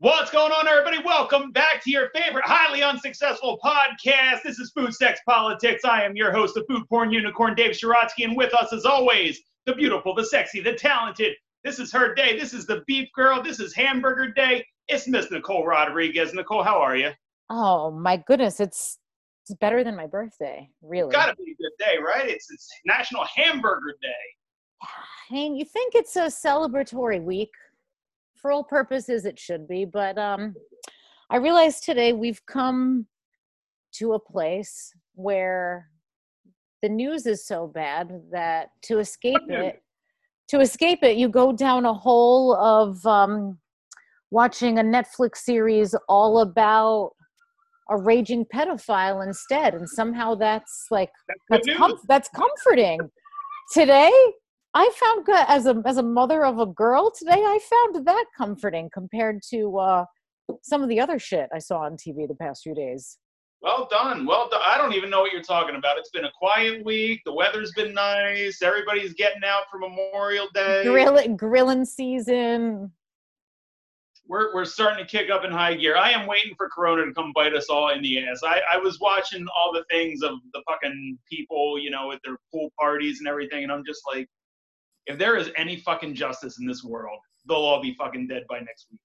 What's going on, everybody? Welcome back to your favorite highly unsuccessful podcast. This is Food, Sex, Politics. I am your host, the food porn unicorn, Dave Sharotsky, and with us, as always, the beautiful, the sexy, the talented. This is her day. This is the beef girl. This is hamburger day. It's Miss Nicole Rodriguez. Nicole, how are you? Oh, my goodness. It's better than my birthday, really. It's got to be a good day, right? It's National Hamburger Day. I mean, you think it's a celebratory week. For all purposes, it should be, but I realized today we've come to a place where the news is so bad that to escape it, you go down a hole of watching a Netflix series all about a raging pedophile instead, and somehow that's comforting. Today, I found, as a mother of a girl today, I found that comforting compared to some of the other shit I saw on TV the past few days. Well done. I don't even know what you're talking about. It's been a quiet week. The weather's been nice. Everybody's getting out for Memorial Day. Grilling season. We're starting to kick up in high gear. I am waiting for Corona to come bite us all in the ass. I was watching all the things of the fucking people, you know, at their pool parties and everything, and I'm just like, if there is any fucking justice in this world, they'll all be fucking dead by next week.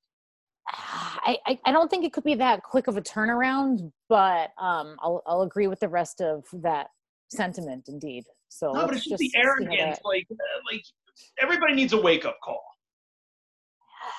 I don't think it could be that quick of a turnaround, but I'll agree with the rest of that sentiment, indeed. So no, but it's just the arrogance. Like everybody needs a wake-up call.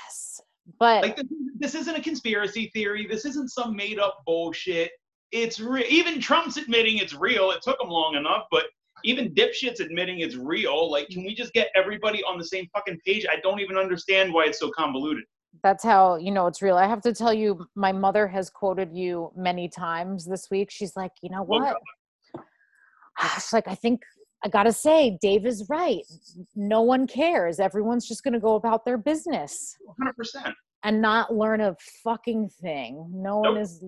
Yes, but like this isn't a conspiracy theory. This isn't some made-up bullshit. It's real. Even Trump's admitting it's real. It took him long enough, but. Even dipshits admitting it's real. Like, can we just get everybody on the same fucking page? I don't even understand why it's so convoluted. That's how you know it's real. I have to tell you, my mother has quoted you many times this week. She's like, you know what? She's like, I think I gotta say, Dave is right. No one cares. Everyone's just gonna go about their business. 100%. And not learn a fucking thing. No one is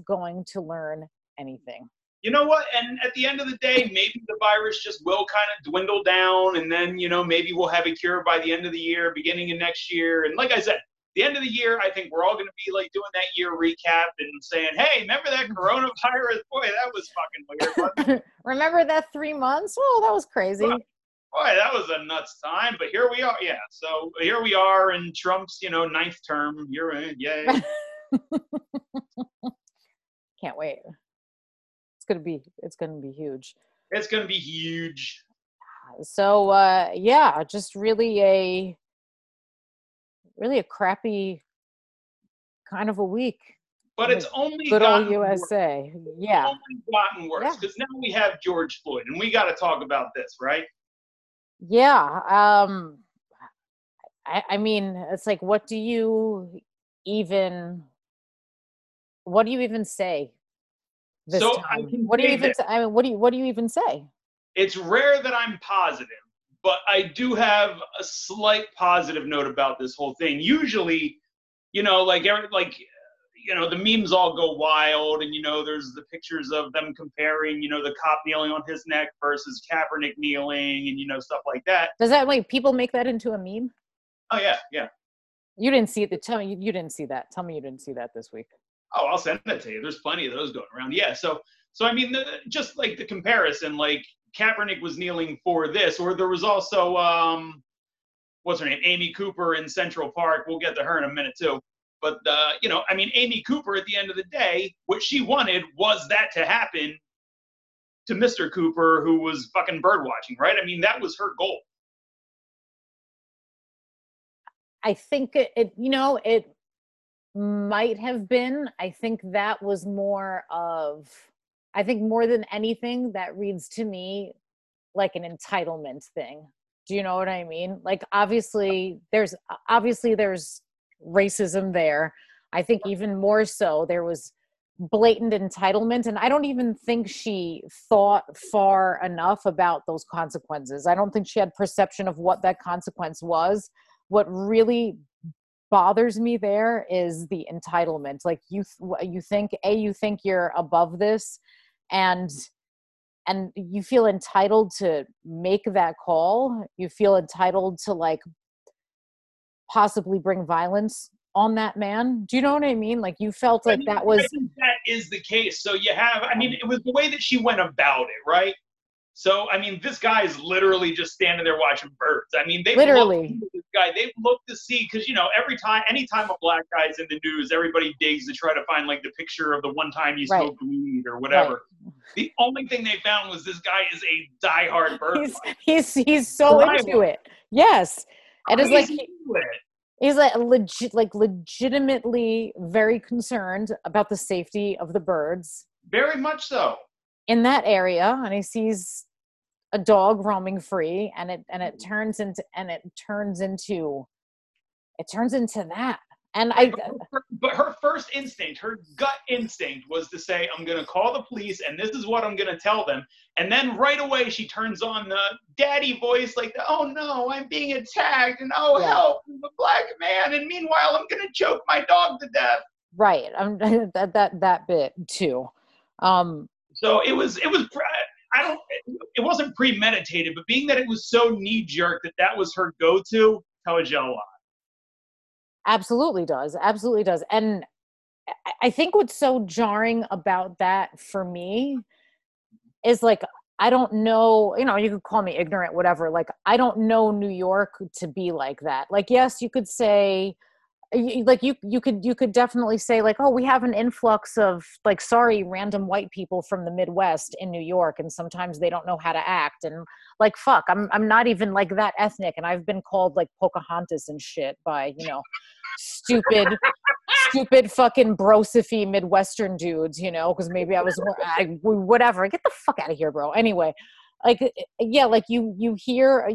going to learn anything. You know what? And at the end of the day, maybe the virus just will kind of dwindle down. And then, you know, maybe we'll have a cure by the end of the year, beginning of next year. And like I said, the end of the year, I think we're all going to be like doing that year recap and saying, hey, remember that coronavirus? Boy, that was fucking weird. Remember that 3 months? Oh, that was crazy. Well, boy, that was a nuts time. But here we are. Yeah. So here we are in Trump's, you know, 9th term. You're in. Yay. Can't wait. It's gonna be huge. It's gonna be huge. So yeah, just really a crappy kind of a week. But it's only good old USA. Worse. Yeah, it's only gotten worse because now we have George Floyd, and we got to talk about this, right? Yeah. I mean, it's like, what do you even say? What do you even say? It's rare that I'm positive, but I do have a slight positive note about this whole thing. Usually, you know, the memes all go wild, and you know, there's the pictures of them comparing, you know, the cop kneeling on his neck versus Kaepernick kneeling, and you know, stuff like that. Does that like people make that into a meme? Oh yeah. You didn't see it. Tell me you didn't see that this week. Oh, I'll send that to you. There's plenty of those going around. Yeah, so I mean, just like the comparison, like Kaepernick was kneeling for this, or there was also, what's her name, Amy Cooper in Central Park. We'll get to her in a minute too. But, you know, I mean, Amy Cooper at the end of the day, what she wanted was that to happen to Mr. Cooper, who was fucking birdwatching, right? I mean, that was her goal. I think it might have been. I think more than anything, that reads to me like an entitlement thing. Do you know what I mean? Like, obviously there's racism there. I think even more so, there was blatant entitlement. And I don't even think she thought far enough about those consequences. I don't think she had perception of what that consequence was. What really bothers me there is the entitlement. Like you think you're above this, and you feel entitled to make that call. You feel entitled to like possibly bring violence on that man. Do you know what I mean? Like, you felt like that was... I think that is the case. So you have, I mean, it was the way that she went about it, right? So, I mean, this guy is literally just standing there watching birds. I mean, they literally look, this guy, they look to see, because, you know, every time, anytime a black guy's in the news, everybody digs to try to find, like, the picture of the one time he smoked weed or whatever. Right. The only thing they found was this guy is a diehard bird. He's so into it. Yes. And it's like, he's like legitimately very concerned about the safety of the birds. Very much so. In that area, and he sees a dog roaming free, and it turns into that. And I, but her first instinct, her gut instinct, was to say, "I'm going to call the police, and this is what I'm going to tell them." And then right away, she turns on the daddy voice, like, "Oh no, I'm being attacked, and oh help, I'm a black man, and meanwhile, I'm going to choke my dog to death." Right, that bit too. So it was, it wasn't premeditated, but being that it was so knee-jerk that was her go-to, tells you a lot. Absolutely does. And I think what's so jarring about that for me is, like, I don't know, you know, you could call me ignorant, whatever. Like, I don't know New York to be like that. Like, yes, you could say... Like, you could definitely say, like, oh, we have an influx of, like, random white people from the Midwest in New York, and sometimes they don't know how to act, and, like, fuck, I'm not even, like, that ethnic, and I've been called, like, Pocahontas and shit by, you know, stupid fucking brosify Midwestern dudes, you know, because maybe I was whatever. Get the fuck out of here, bro. Anyway. Like, yeah, like you hear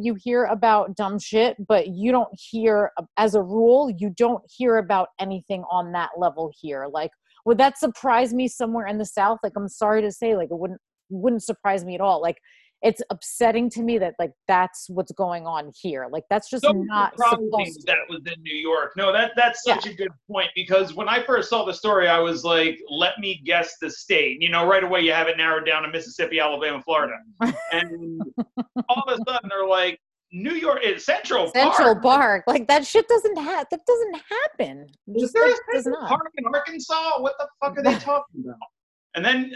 about dumb shit, but you don't hear, as a rule, you don't hear about anything on that level here. Like, would that surprise me somewhere in the South? Like, I'm sorry to say, like, it wouldn't surprise me at all. Like, it's upsetting to me that, like, that's what's going on here. Like, that's just not supposed to. That was in New York. No, that's such a good point, because when I first saw the story, I was like, let me guess the state. You know, right away you have it narrowed down to Mississippi, Alabama, Florida. And all of a sudden they're like, New York is Central Park. Like, that shit doesn't happen. Is there a Central Park in Arkansas? What the fuck are they talking about? And then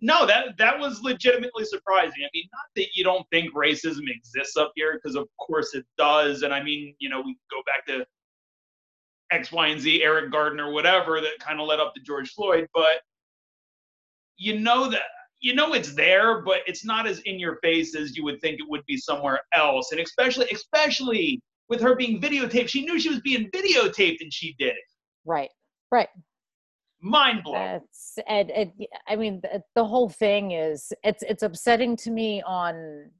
no, that was legitimately surprising. I mean, not that you don't think racism exists up here, because of course it does. And I mean, you know, we go back to X, Y, and Z, Eric Gardner, whatever, that kind of led up to George Floyd. But you know that, you know, it's there, but it's not as in your face as you would think it would be somewhere else. And especially with her being videotaped, she knew she was being videotaped, and she did it. Right. Mind blowing. I mean, the whole thing is it's upsetting to me on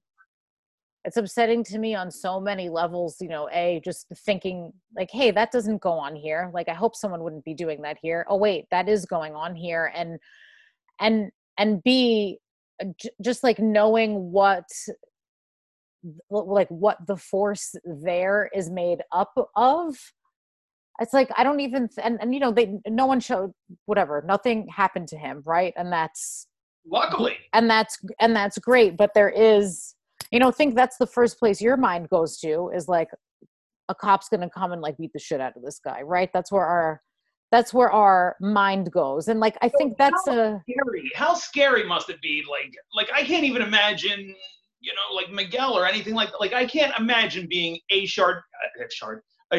so many levels. You know, just thinking, like, hey, that doesn't go on here. Like, I hope someone wouldn't be doing that here. Oh wait, that is going on here. And B, just like knowing what the force there is made up of. It's like, I don't even, and you know, no one showed, whatever, nothing happened to him, right? And that's... Luckily. And that's great, but there is, you know, I think that's the first place your mind goes to, is like, a cop's gonna come and, like, beat the shit out of this guy, right? That's where our mind goes. And, like, I think that's scary. How scary must it be? Like I can't even imagine, you know, like, Miguel or anything like I can't imagine being a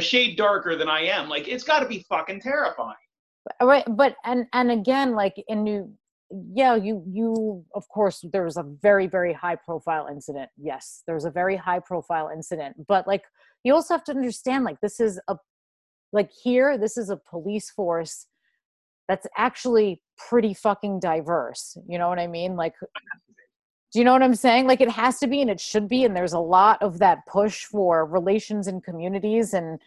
shade darker than I am. Like, it's got to be fucking terrifying. Right, but and again, like, you of course there was a very, very high profile incident. Yes, there's a very high profile incident, but, like, you also have to understand, like, this is a police force that's actually pretty fucking diverse. You know what I mean? Like, do you know what I'm saying? Like, it has to be, and it should be, and there's a lot of that push for relations and communities and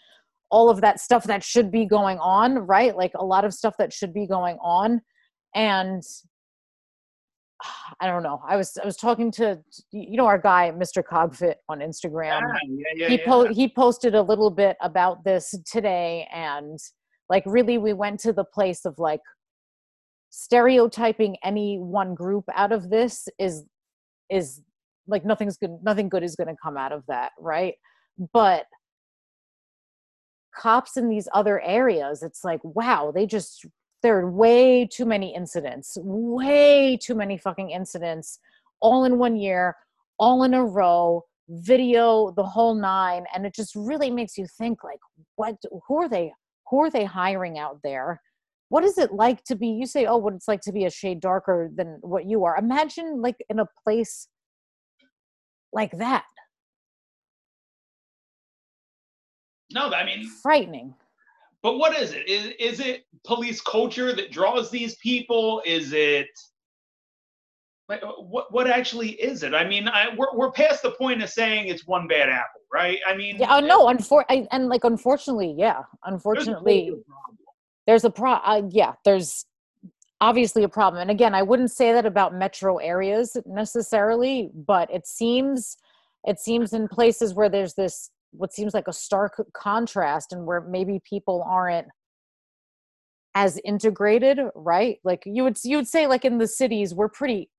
all of that stuff that should be going on, right? Like, a lot of stuff that should be going on. And I don't know. I was talking to, you know, our guy, Mr. Cogfit, on Instagram. He posted a little bit about this today, and, like, really we went to the place of, like, stereotyping any one group out of this is like, nothing good is going to come out of that, right? But cops in these other areas, it's like, wow, there are way too many incidents, fucking incidents all in one year, all in a row, video, the whole nine. And it just really makes you think, like, who are they hiring out there? What is it like to be, you say, oh, what it's like to be a shade darker than what you are. Imagine like in a place like that. No, I mean, frightening. But what is it? Is it police culture that draws these people? Is it, like, what actually is it? I mean, we're past the point of saying it's one bad apple, right? I mean, yeah, no, unfortunately, yeah, unfortunately, there's a problem. There's obviously a problem. And again, I wouldn't say that about metro areas necessarily, but it seems in places where there's this, what seems like a stark contrast, and where maybe people aren't as integrated, right? Like you would say, like in the cities, we're pretty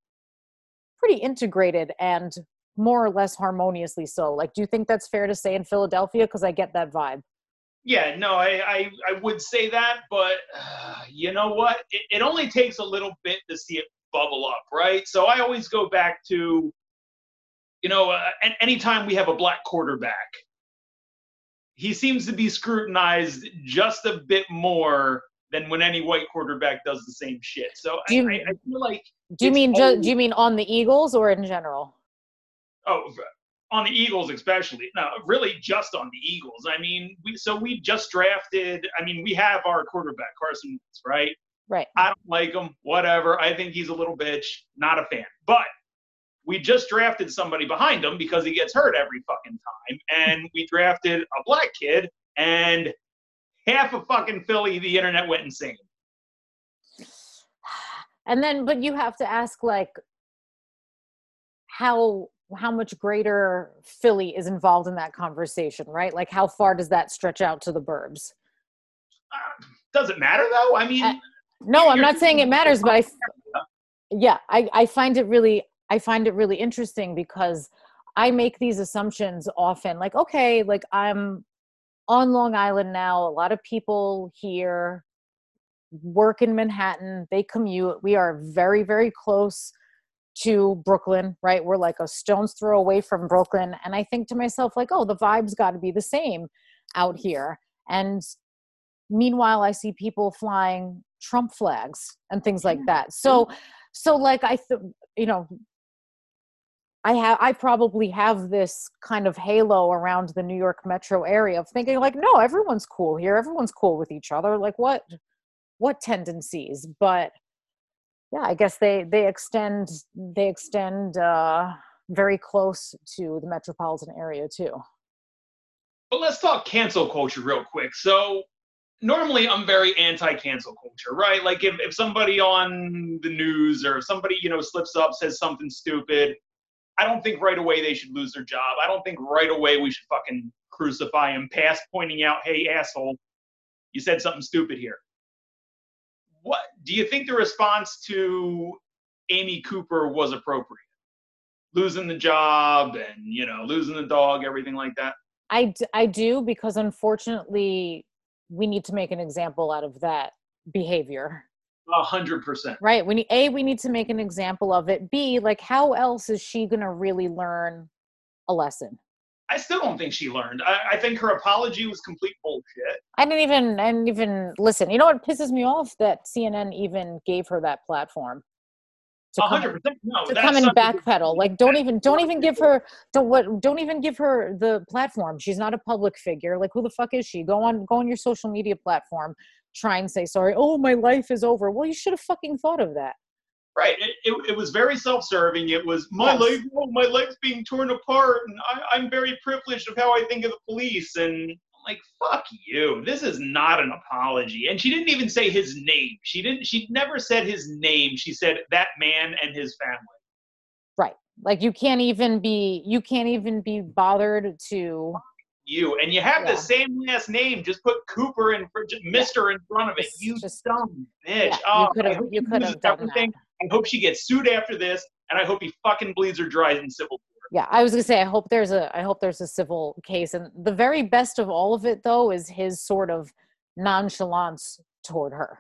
integrated and more or less harmoniously so. Like, do you think that's fair to say in Philadelphia? Because I get that vibe. Yeah, no, I would say that, but you know what? It only takes a little bit to see it bubble up, right? So I always go back to, anytime we have a black quarterback, he seems to be scrutinized just a bit more than when any white quarterback does the same shit. So I feel like... Do you mean on the Eagles or in general? Oh, on the Eagles especially. No, really just on the Eagles. I mean, we just drafted... I mean, we have our quarterback, Carson Wentz, right? Right. I don't like him, whatever. I think he's a little bitch. Not a fan. But... we just drafted somebody behind him because he gets hurt every fucking time. And we drafted a black kid, and half of fucking Philly, the internet went insane. And then, but you have to ask, like, how much greater Philly is involved in that conversation, right? Like, how far does that stretch out to the burbs? Does it matter, though? I mean... no, I'm not saying it matters, but I find it really interesting, because I make these assumptions often, like, okay, like I'm on Long Island now. A lot of people here work in Manhattan. They commute. We are very, very close to Brooklyn, right? We're like a stone's throw away from Brooklyn. And I think to myself, like, oh, the vibe's got to be the same out here. And meanwhile, I see people flying Trump flags and things like that. So like, I probably have this kind of halo around the New York metro area of thinking, like, no, everyone's cool here. Everyone's cool with each other. Like, what tendencies? But yeah, I guess they extend very close to the metropolitan area too. But let's talk cancel culture real quick. So normally I'm very anti-cancel culture, right? Like if somebody on the news or somebody, slips up, says something stupid, I don't think right away they should lose their job. I don't think right away we should fucking crucify them past pointing out, hey, asshole, you said something stupid here. What do you think the response to Amy Cooper was appropriate? Losing the job and, losing the dog, everything like that? I do, because unfortunately... we need to make an example out of that behavior. 100%. Right. We need to make an example of it. B, like, how else is she going to really learn a lesson? I still don't think she learned. I think her apology was complete bullshit. I didn't even listen. You know what pisses me off? That CNN even gave her that platform. 100%. No, to come and backpedal. Like, don't even give her the platform. She's not a public figure. Like, who the fuck is she? Go on your social media platform, try and say sorry. Oh, my life is over. Well, you should have fucking thought of that. Right. It was very self-serving. It was my life's being torn apart, and I'm very privileged of how I think of the police. And I'm like, fuck you. This is not an apology. And she didn't even say his name. She never said his name. She said that man and his family. Right. Like, you can't even be bothered to. You. And you have the same last name. Just put Cooper and Mr. in front of it. You just dumb bitch. Yeah, oh, you could have done that. I hope she gets sued after this, and I hope he fucking bleeds her dry in civil court. Yeah, I was gonna say I hope there's a civil case. And the very best of all of it, though, is his sort of nonchalance toward her.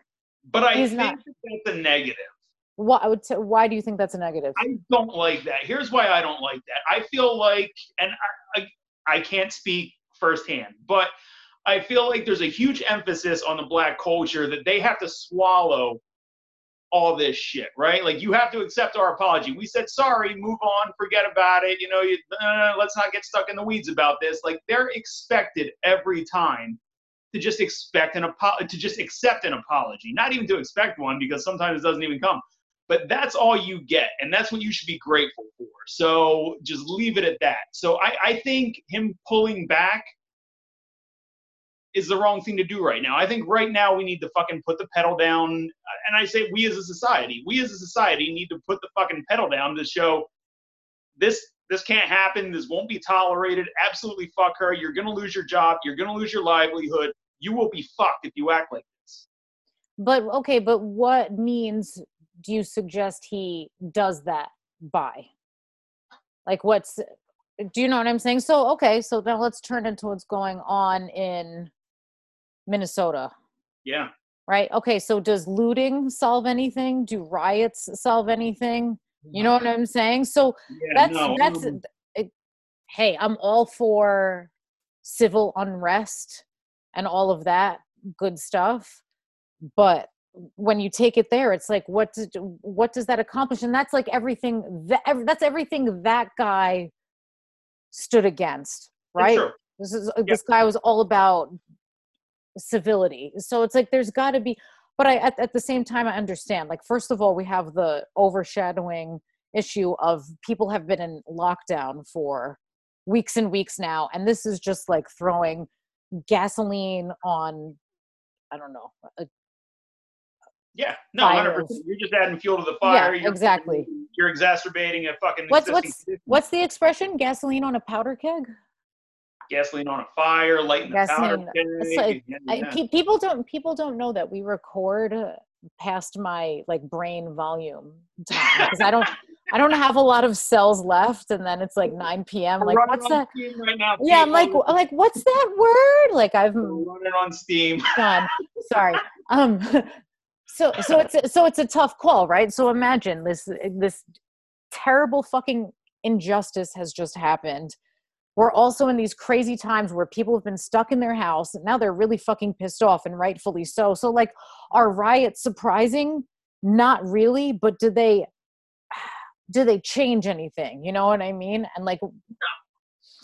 But I think that's a negative. Why do you think that's a negative? I don't like that. Here's why I don't like that. I feel like, and I can't speak firsthand, but I feel like there's a huge emphasis on the black culture that they have to swallow all this shit, right? Like, you have to accept our apology. We said sorry, move on, forget about it. You know, let's not get stuck in the weeds about this. Like, they're expected every time to just accept an apology, not even to expect one, because sometimes it doesn't even come. But that's all you get, and that's what you should be grateful for. So just leave it at that. So I think him pulling back is the wrong thing to do right now. I think right now we need to fucking put the pedal down. And I say we as a society need to put the fucking pedal down to show this can't happen. This won't be tolerated. Absolutely fuck her. You're going to lose your job. You're going to lose your livelihood. You will be fucked if you act like this. But okay, but what means do you suggest he does that by? Like, do you know what I'm saying? So, okay, so now let's turn into what's going on in Minnesota. Yeah. Right? Okay, so does looting solve anything? Do riots solve anything? You know what I'm saying? So hey, I'm all for civil unrest and all of that good stuff. But when you take it there, it's like, what does that accomplish? And that's like everything that guy stood against, right? Sure. This guy was all about civility. So it's like, there's got to be. But at the same time, I understand. Like, first of all, we have the overshadowing issue of people have been in lockdown for weeks and weeks now, and this is just like throwing gasoline on, I don't know. Yeah, no, 100%. You're just adding fuel to the fire. Yeah, exactly. You're exacerbating a fucking. What's the expression? Gasoline on a powder keg. Gasoline on a fire, lighting gasoline. The powder keg. People don't know that we record past my like brain volume time, because I don't have a lot of cells left, and then it's like 9 p.m. Like, what's that? Right now, yeah, I'm like what's that word? Like, I've running on steam. Done. Sorry. So it's a tough call, right? So imagine this terrible fucking injustice has just happened. We're also in these crazy times where people have been stuck in their house, and now they're really fucking pissed off, and rightfully so. So, like, are riots surprising? Not really, but do they change anything? You know what I mean? And like, no.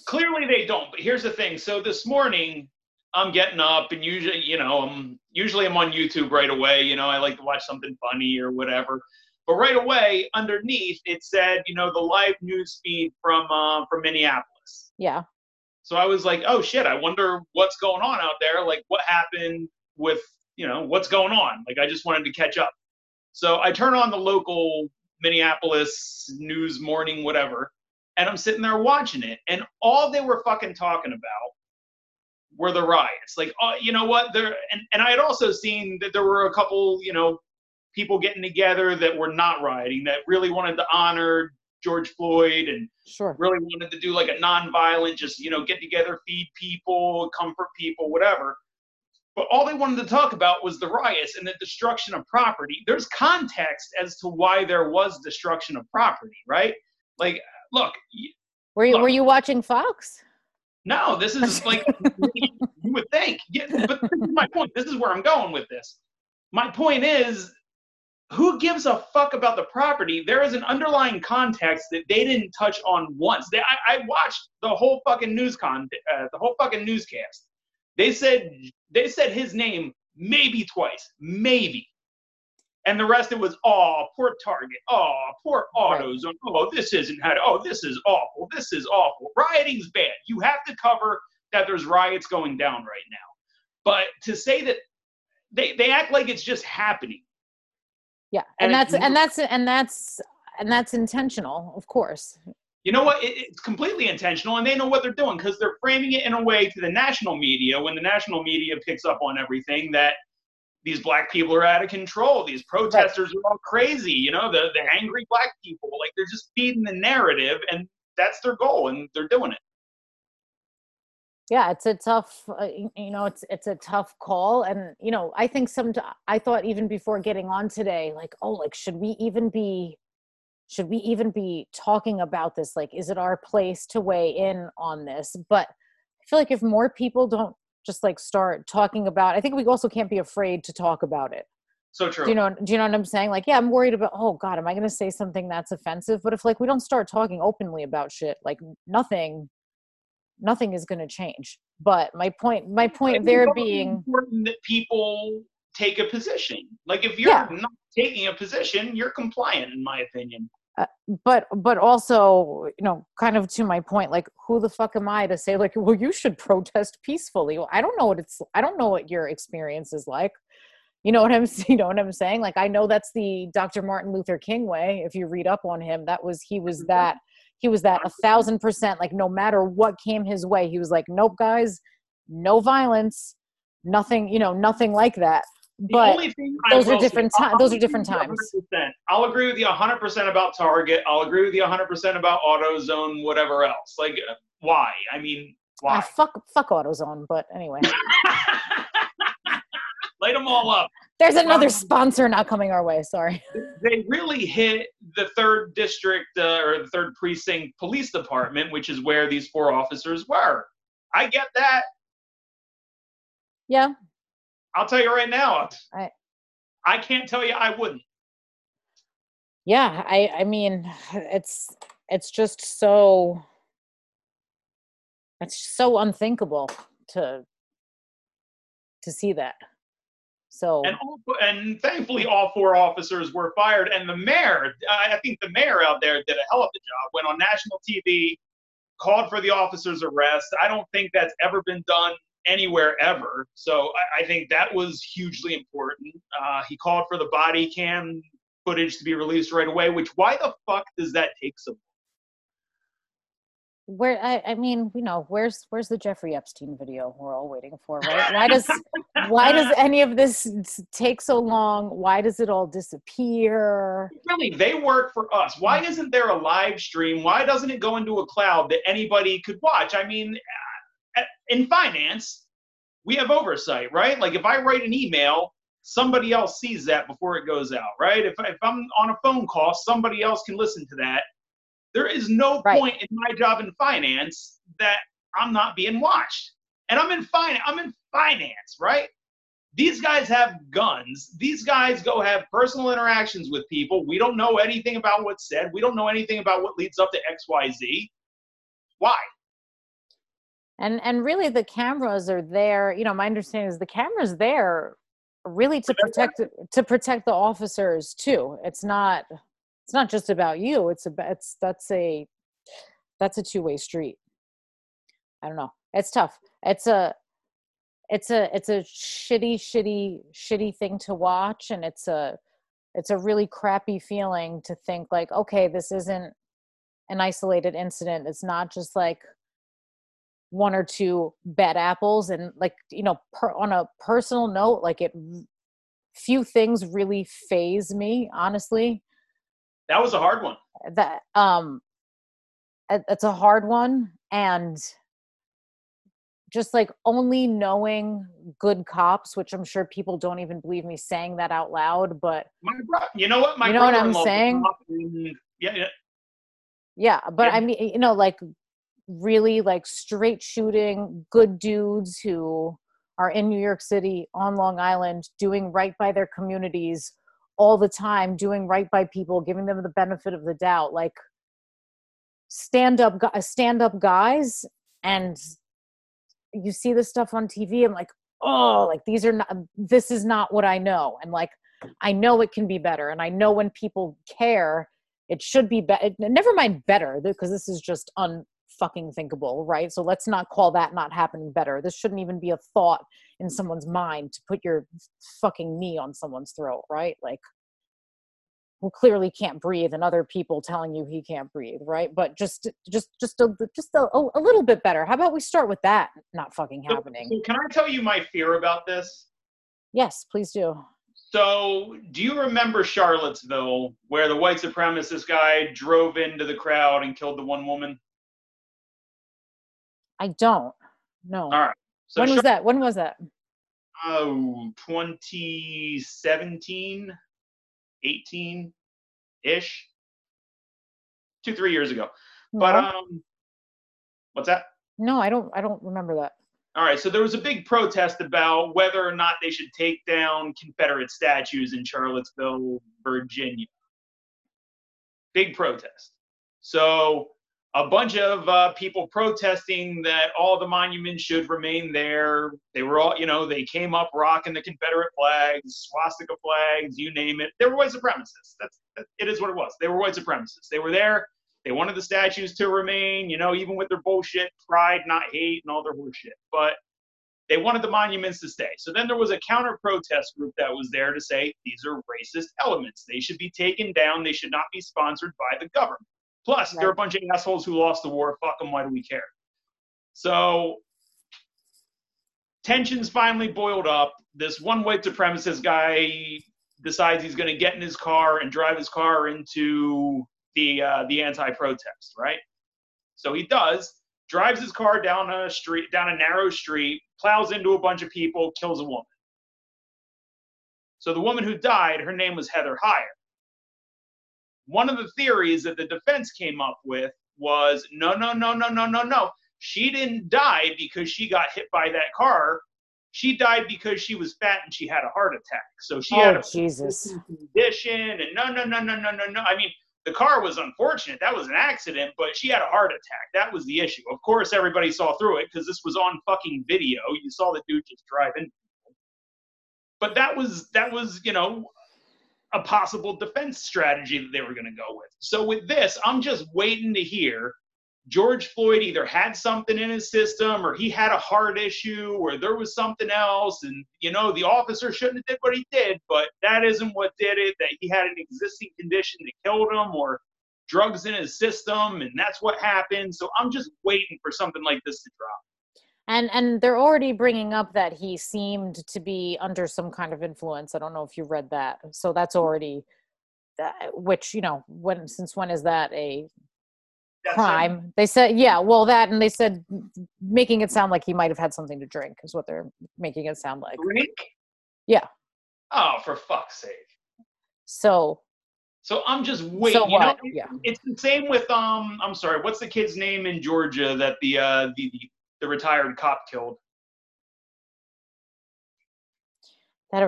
Clearly they don't. But here's the thing. So this morning I'm getting up, and usually, you know, I'm on YouTube right away. You know, I like to watch something funny or whatever. But right away, underneath, it said, you know, the live news feed from Minneapolis. Yeah. So I was like, oh shit, I wonder what's going on out there. Like, what happened with, you know, what's going on? Like, I just wanted to catch up. So I turn on the local Minneapolis news morning, whatever. And I'm sitting there watching it. And all they were fucking talking about were the riots. Like, oh, you know what? And I had also seen that there were a couple, you know, people getting together that were not rioting, that really wanted to honor George Floyd, and sure, really wanted to do like a nonviolent, just, you know, get together, feed people, comfort people, whatever. But all they wanted to talk about was the riots and the destruction of property. There's context as to why there was destruction of property, right? Like, look. Were you watching Fox? No, this is like, you would think. Yeah, but this is my point. This is where I'm going with this. My point is, who gives a fuck about the property? There is an underlying context that they didn't touch on once. I watched the whole fucking newscast. They said his name maybe twice, maybe, and the rest it was, oh, poor Target, oh, poor AutoZone, right. Oh, this isn't how. Oh, this is awful. This is awful. Rioting's bad. You have to cover that there's riots going down right now, but to say that they act like it's just happening. Yeah, and that's intentional, of course. You know what? It's completely intentional, and they know what they're doing, because they're framing it in a way to the national media, when the national media picks up on everything, that these black people are out of control, these protesters are all crazy, you know, the angry black people, like, they're just feeding the narrative, and that's their goal, and they're doing it. Yeah, it's a tough, it's a tough call. And, you know, I think I thought even before getting on today, like, oh, like, should we even be talking about this? Like, is it our place to weigh in on this? But I feel like if more people don't just like start talking about, I think we also can't be afraid to talk about it. So true. Do you know what I'm saying? Like, yeah, I'm worried about, oh God, am I going to say something that's offensive? But if like, we don't start talking openly about shit, like nothing is going to change. But my point there being important that people take a position. Like if you're not taking a position, you're compliant, in my opinion. But also, you know, kind of to my point, like who the fuck am I to say like, well, you should protest peacefully. Well, I don't know what your experience is like. You know what I'm saying? Like, I know that's the Dr. Martin Luther King way. If you read up on him, he was that 1,000%, like no matter what came his way, he was like, nope, guys, no violence, nothing, nothing like that. But those are different times. I'll agree with you 100% about Target. I'll agree with you 100% about AutoZone, whatever else. Like, why? I mean, why? Fuck AutoZone, but anyway. Light them all up. There's another sponsor not coming our way. Sorry. They really hit the 3rd district or the 3rd precinct police department, which is where these 4 officers were. I get that. Yeah. I'll tell you right now. I can't tell you I wouldn't. Yeah. I mean, it's just so. It's so unthinkable to see that. So and thankfully, all 4 officers were fired. And the mayor, I think the mayor out there did a hell of a job, went on national TV, called for the officer's arrest. I don't think that's ever been done anywhere ever. So I think that was hugely important. He called for the body cam footage to be released right away, which why the fuck does that take so long? Where's the Jeffrey Epstein video we're all waiting for, right? Why does any of this take so long? Why does it all disappear? Really, they work for us. Why isn't there a live stream? Why doesn't it go into a cloud that anybody could watch? I mean, in finance, we have oversight, right? Like if I write an email, somebody else sees that before it goes out, right? If I'm on a phone call, somebody else can listen to that. There is no point in my job in finance that I'm not being watched. And I'm in finance, right? These guys have guns. These guys go have personal interactions with people. We don't know anything about what's said. We don't know anything about what leads up to XYZ. Why? And really the cameras are there. You know, my understanding is the cameras there really to protect the officers too. It's not just about you. That's a two-way street. I don't know. It's tough. It's a shitty thing to watch, and it's a really crappy feeling to think like, okay, this isn't an isolated incident. It's not just like one or two bad apples. And like, on a personal note, like few things really faze me, honestly. That was a hard one. That's a hard one. And just like only knowing good cops, which I'm sure people don't even believe me saying that out loud, but you know what I'm saying? Yeah. But yeah. I mean, like really like straight shooting good dudes who are in New York City on Long Island doing right by their communities all the time, doing right by people, giving them the benefit of the doubt, like stand up guys. And you see this stuff on TV. I'm like, oh, like this is not what I know. And like, I know it can be better. And I know when people care, it should be better. Never mind better, because this is just unfucking thinkable, right? So let's not call that not happening better. This shouldn't even be a thought in someone's mind to put your fucking knee on someone's throat, right? Like, who clearly can't breathe, and other people telling you he can't breathe, right? But just a little bit better. How about we start with that not fucking happening? So can I tell you my fear about this? Yes, please do. So do you remember Charlottesville, where the white supremacist guy drove into the crowd and killed the one woman? I don't. No. All right. So when was that? When was that? Oh, 2017, 18-ish, 2-3 years ago. No. But what's that? No, I don't remember that. All right, so there was a big protest about whether or not they should take down Confederate statues in Charlottesville, Virginia. Big protest. So a bunch of people protesting that all the monuments should remain there. They were all, they came up rocking the Confederate flags, swastika flags, you name it. They were white supremacists. It is what it was. They were white supremacists. They were there. They wanted the statues to remain, even with their bullshit, pride, not hate, and all their horseshit. But they wanted the monuments to stay. So then there was a counter-protest group that was there to say, these are racist elements. They should be taken down. They should not be sponsored by the government. Plus, right. They're a bunch of assholes who lost the war. Fuck them, why do we care? So tensions finally boiled up. This one white supremacist guy decides he's going to get in his car and drive his car into the anti-protest, right? So he does, drives his car down a narrow street, plows into a bunch of people, kills a woman. So the woman who died, her name was Heather Heyer. One of the theories that the defense came up with was, no. She didn't die because she got hit by that car. She died because she was fat and she had a heart attack. So she had a condition, and no. I mean, the car was unfortunate. That was an accident, but she had a heart attack. That was the issue. Of course, everybody saw through it because this was on fucking video. You saw the dude just driving. But that was, a possible defense strategy that they were going to go with. So with this, I'm just waiting to hear George Floyd either had something in his system or he had a heart issue or there was something else. And, the officer shouldn't have did what he did, but that isn't what did it, that he had an existing condition that killed him or drugs in his system. And that's what happened. So I'm just waiting for something like this to drop. And they're already bringing up that he seemed to be under some kind of influence. I don't know if you read that. So that's already, which, since when is that a crime? They said, yeah, well, that, and they said, making it sound like he might have had something to drink is what they're making it sound like. Drink? Yeah. Oh, for fuck's sake. So I'm just waiting. Yeah. It's the same with, I'm sorry, what's the kid's name in Georgia that the retired cop killed? The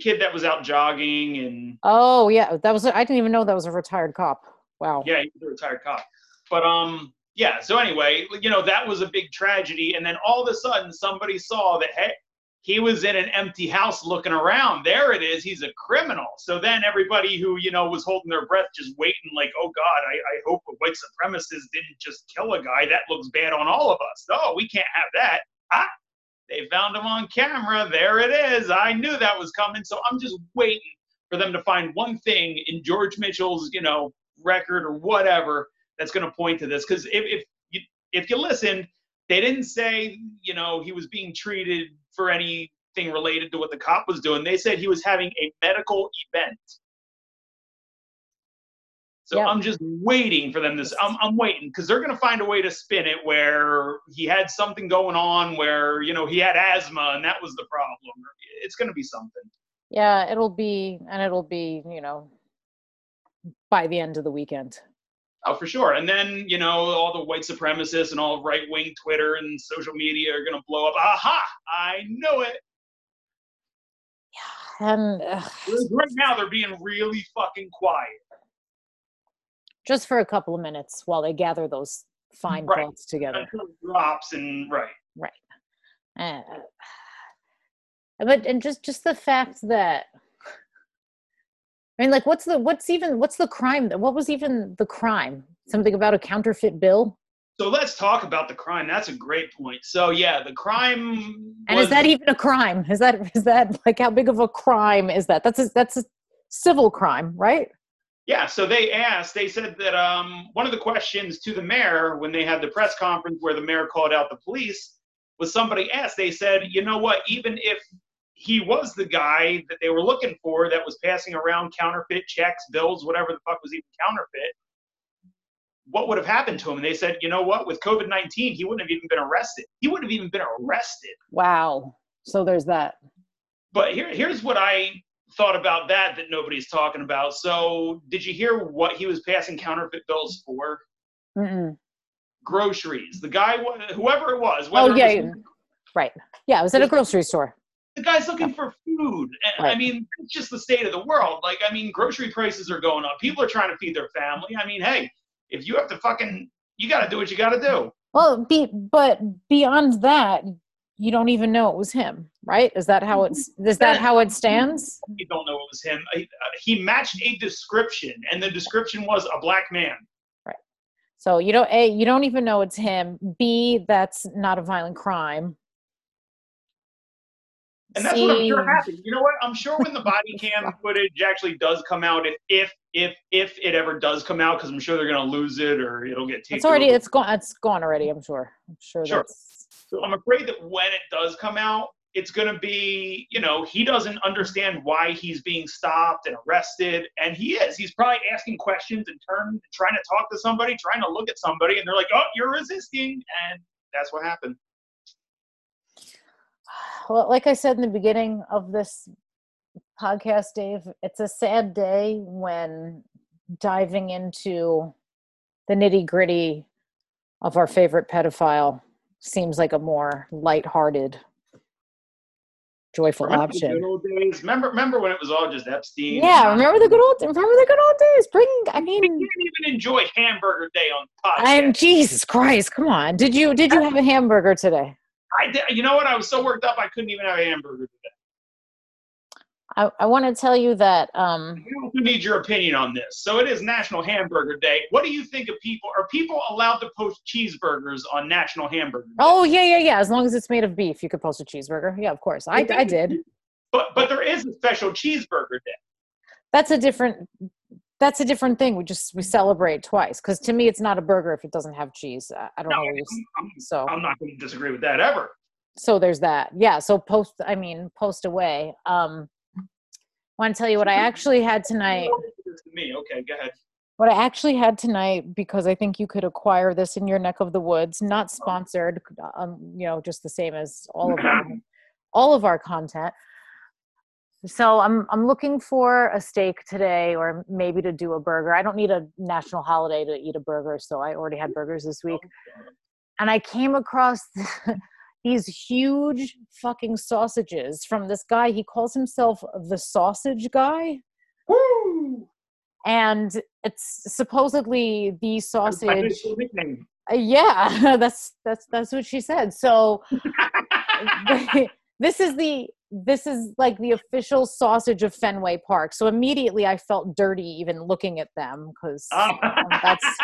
kid that was out jogging and... Oh, yeah. I didn't even know that was a retired cop. Wow. Yeah, he was a retired cop. But, yeah, so anyway, that was a big tragedy. And then all of a sudden, somebody saw that, hey, he was in an empty house looking around. There it is. He's a criminal. So then everybody who, was holding their breath just waiting like, oh, God, I hope the white supremacists didn't just kill a guy. That looks bad on all of us. Oh, we can't have that. Ah, they found him on camera. There it is. I knew that was coming. So I'm just waiting for them to find one thing in George Mitchell's, record or whatever that's going to point to this. Because if you listened, they didn't say, he was being treated for anything related to what the cop was doing. They said he was having a medical event. So yeah. I'm just waiting for them to, I'm waiting, because they're going to find a way to spin it where he had something going on where, he had asthma and that was the problem. It's going to be something. Yeah, it'll be, by the end of the weekend. Oh, for sure. And then, all the white supremacists and all right-wing Twitter and social media are going to blow up. Aha! I know it! Yeah, and... right now, they're being really fucking quiet. Just for a couple of minutes while they gather those fine thoughts together. Until it drops and... Right. Right. But the fact that... I mean, like, what was even the crime? Something about a counterfeit bill? So let's talk about the crime. That's a great point. So yeah, the crime is that even a crime? Is that like, how big of a crime is that? That's a civil crime, right? Yeah, so they said that one of the questions to the mayor when they had the press conference where the mayor called out the police was, somebody asked, they said, even if he was the guy that they were looking for that was passing around counterfeit checks, bills, whatever the fuck was even counterfeit, what would have happened to him? And they said, you know what, with COVID-19, he wouldn't have even been arrested. He wouldn't have even been arrested. Wow. So there's that. But here's what I thought about that nobody's talking about. So did you hear what he was passing counterfeit bills for? Mm-mm. Groceries. The guy, whoever it was. Oh, yeah. It was, right. Yeah, it was at a grocery store. The guy's looking for food. And, right. I mean, it's just the state of the world. Like, I mean, grocery prices are going up. People are trying to feed their family. I mean, hey, if you have to you got to do what you got to do. Well, but beyond that, you don't even know it was him, right? Is that how it stands? You don't know it was him. He matched a description, and the description was a black man. Right. So you don't, A, you don't even know it's him. B, that's not a violent crime. And that's what I'm sure happened. You know what? I'm sure when the body cam footage actually does come out, if it ever does come out, because I'm sure they're going to lose it or it'll get taken. It's gone already. I'm sure. Sure. So I'm afraid that when it does come out, it's going to be, you know, he doesn't understand why he's being stopped and arrested, and he is. He's probably asking questions and trying to talk to somebody, trying to look at somebody, and they're like, "Oh, you're resisting," and that's what happened. Well, like I said in the beginning of this podcast, Dave, it's a sad day when diving into the nitty-gritty of our favorite pedophile seems like a more lighthearted, joyful option. Remember the good old days? Remember when it was all just Epstein? Yeah, remember the good old days. We can't even enjoy hamburger day on podcast. Jesus Christ, come on. Did you have a hamburger today? I did. You know what? I was so worked up, I couldn't even have a hamburger today. I want to tell you that... I also need your opinion on this. So it is National Hamburger Day. What do you think of people? Are people allowed to post cheeseburgers on National Hamburger Day? Oh, yeah. As long as it's made of beef, you could post a cheeseburger. Yeah, of course. I did. But there is a special cheeseburger day. That's a different thing. We celebrate twice, because to me it's not a burger if it doesn't have cheese. I don't know. I'm not going to disagree with that ever. So there's that. Yeah. So post away. Want to tell you what I actually had tonight? Me. Okay. Go ahead. What I actually had tonight, because I think you could acquire this in your neck of the woods. Not sponsored. You know, just the same as all of our content. So I'm looking for a steak today, or maybe to do a burger. I don't need a national holiday to eat a burger, so I already had burgers this week. And I came across these huge fucking sausages from this guy. He calls himself the Sausage Guy. Woo! And it's supposedly the sausage. Yeah, that's what she said. So This is like the official sausage of Fenway Park. So immediately I felt dirty even looking at them, because that's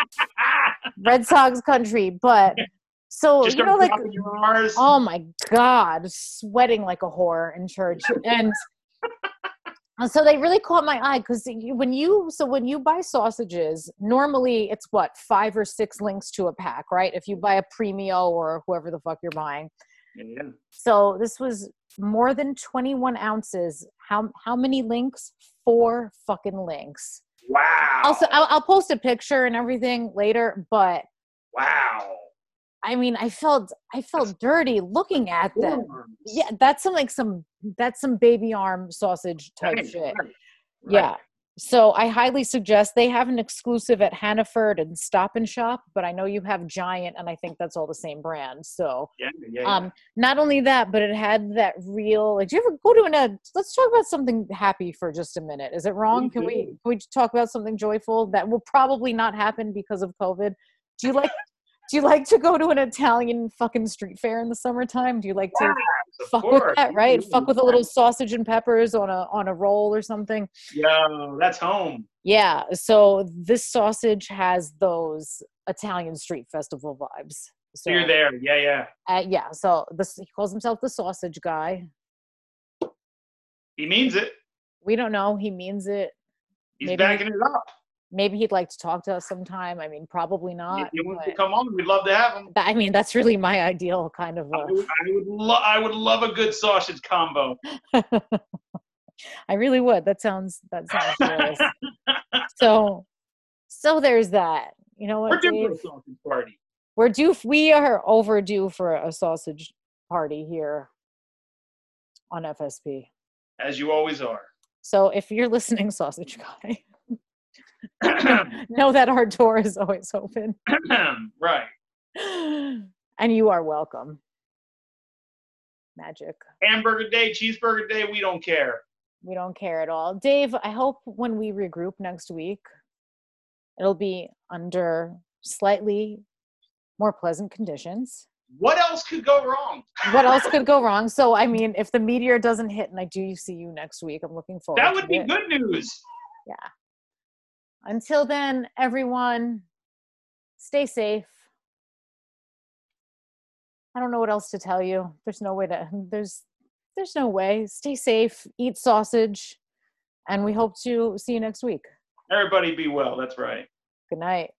Red Sox country. But so, just, you know, like, oh my God, sweating like a whore in church. And so they really caught my eye, because when you buy sausages, normally it's what, 5 or 6 links to a pack, right? If you buy a Premio or whoever the fuck you're buying. Yeah. So this was more than 21 ounces. How many links? 4 fucking links. Wow. Also, I'll post a picture and everything later, but wow. I mean, I felt dirty looking at them. Yeah, that's some baby arm sausage type shit. Right. Yeah. So I highly suggest, they have an exclusive at Hannaford and Stop and Shop, but I know you have Giant, and I think that's all the same brand. So not only that, but it had that real, like, do you ever go to let's talk about something happy for just a minute. Is it wrong? Can we talk about something joyful that will probably not happen because of COVID? Do you like, to go to an Italian fucking street fair in the summertime? Do you like to fuck with that, right? Ooh, fuck with a little sausage and peppers on a roll or something? Yeah, that's home. Yeah, so this sausage has those Italian street festival vibes. So you're there, yeah. So he calls himself the Sausage Guy. He means it. We don't know, he means it. He's backing it up. Maybe he'd like to talk to us sometime. I mean, probably not. If he wants to come on, we'd love to have him. I mean, that's really my ideal kind of. I would love a good sausage combo. I really would. That sounds serious. So there's that. You know what? We're due for a sausage party. We are overdue for a sausage party here on FSP. As you always are. So if you're listening, sausage guy, know that our door is always open. Right. And you are welcome. Magic. Hamburger day, cheeseburger day, we don't care. We don't care at all. Dave, I hope when we regroup next week, it'll be under slightly more pleasant conditions. What else could go wrong? What else could go wrong? So, I mean, if the meteor doesn't hit and I do see you next week, I'm looking forward to it. That would be good news. Yeah. Until then, everyone, stay safe. I don't know what else to tell you. There's no way. Stay safe, eat sausage, and we hope to see you next week. Everybody be well. That's right. Good night.